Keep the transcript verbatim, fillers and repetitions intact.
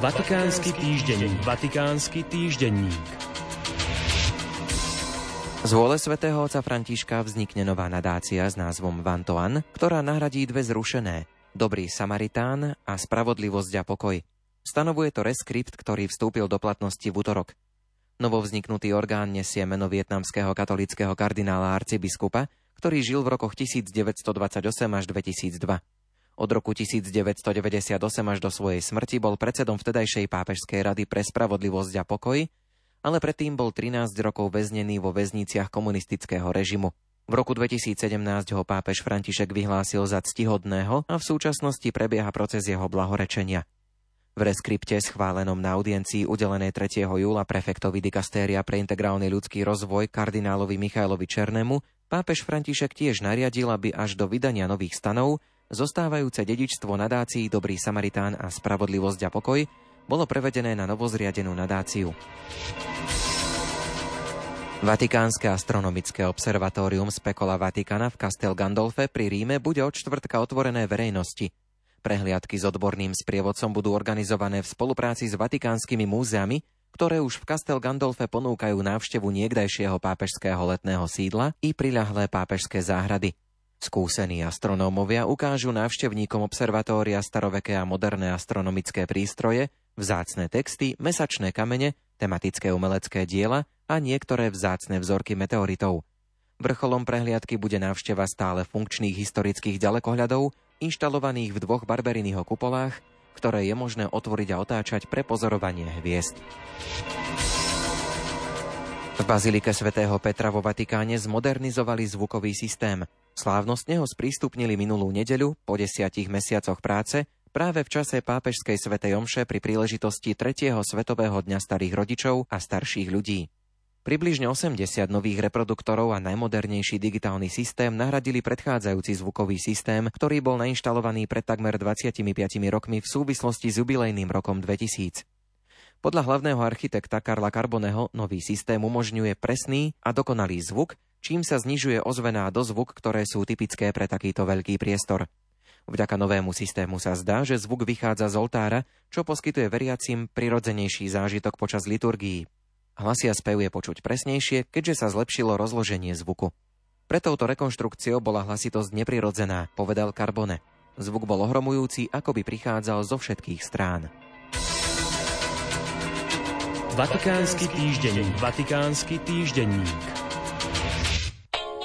Vatikánsky týždenník. Vatikánsky týždenník. Z vôle svätého otca Františka vznikne nová nadácia s názvom Vantovan, ktorá nahradí dve zrušené, Dobrý Samaritán a Spravodlivosť a pokoj. Stanovuje to reskript, ktorý vstúpil do platnosti v útorok. Novovzniknutý orgán nesie meno vietnamského katolického kardinála arcibiskupa, ktorý žil v rokoch devätnásť dvadsaťosem až dvetisícdva. Od roku devätnásť deväťdesiatosem až do svojej smrti bol predsedom vtedajšej pápežskej rady pre spravodlivosť a pokoj, ale predtým bol trinásť rokov väznený vo väzniciach komunistického režimu. V roku dvetisícsedemnásť ho pápež František vyhlásil za ctihodného a v súčasnosti prebieha proces jeho blahorečenia. V reskripte schválenom na audiencii udelenej tretieho júla prefektovi dikastéria pre integrálny ľudský rozvoj kardinálovi Michailovi Černému pápež František tiež nariadil, aby až do vydania nových stanov zostávajúce dedičstvo nadácií Dobrý Samaritán a Spravodlivosť a pokoj bolo prevedené na novozriadenú nadáciu. Vatikánske astronomické observatórium Specola Vaticana v Castel Gandolfe pri Ríme bude od štvrtka otvorené verejnosti. Prehliadky s odborným sprievodcom budú organizované v spolupráci s vatikánskymi múzeami, ktoré už v Castel Gandolfe ponúkajú návštevu niekdajšieho pápežského letného sídla i priľahlé pápežské záhrady. Skúsení astronómovia ukážu návštevníkom observatória staroveké a moderné astronomické prístroje, vzácne texty, mesačné kamene, tematické umelecké diela a niektoré vzácne vzorky meteoritov. Vrcholom prehliadky bude návšteva stále funkčných historických ďalekohľadov, inštalovaných v dvoch Barberinyho kupolách, ktoré je možné otvoriť a otáčať pre pozorovanie hviezd. V bazilike svätého Petra vo Vatikáne zmodernizovali zvukový systém. Slávnostne ho sprístupnili minulú nedeľu po desiatich mesiacoch práce práve v čase pápežskej svätej omše pri príležitosti tretieho svetového dňa starých rodičov a starších ľudí. Približne osemdesiat nových reproduktorov a najmodernejší digitálny systém nahradili predchádzajúci zvukový systém, ktorý bol nainštalovaný pred takmer dvadsiatimi piatimi rokmi v súvislosti s jubilejným rokom dvetisíc. Podľa hlavného architekta Carla Carboneho nový systém umožňuje presný a dokonalý zvuk, čím sa znižuje ozvená dozvuk, ktoré sú typické pre takýto veľký priestor. Vďaka novému systému sa zdá, že zvuk vychádza z oltára, čo poskytuje veriacim prirodzenejší zážitok počas liturgií. Hlasia spev je počuť presnejšie, keďže sa zlepšilo rozloženie zvuku. Pre touto rekonštrukciou bola hlasitosť neprirodzená, povedal Carbone. Zvuk bol ohromujúci, akoby prichádzal zo všetkých strán. Vatikánsky týždenník. Vatikánsky týždenník.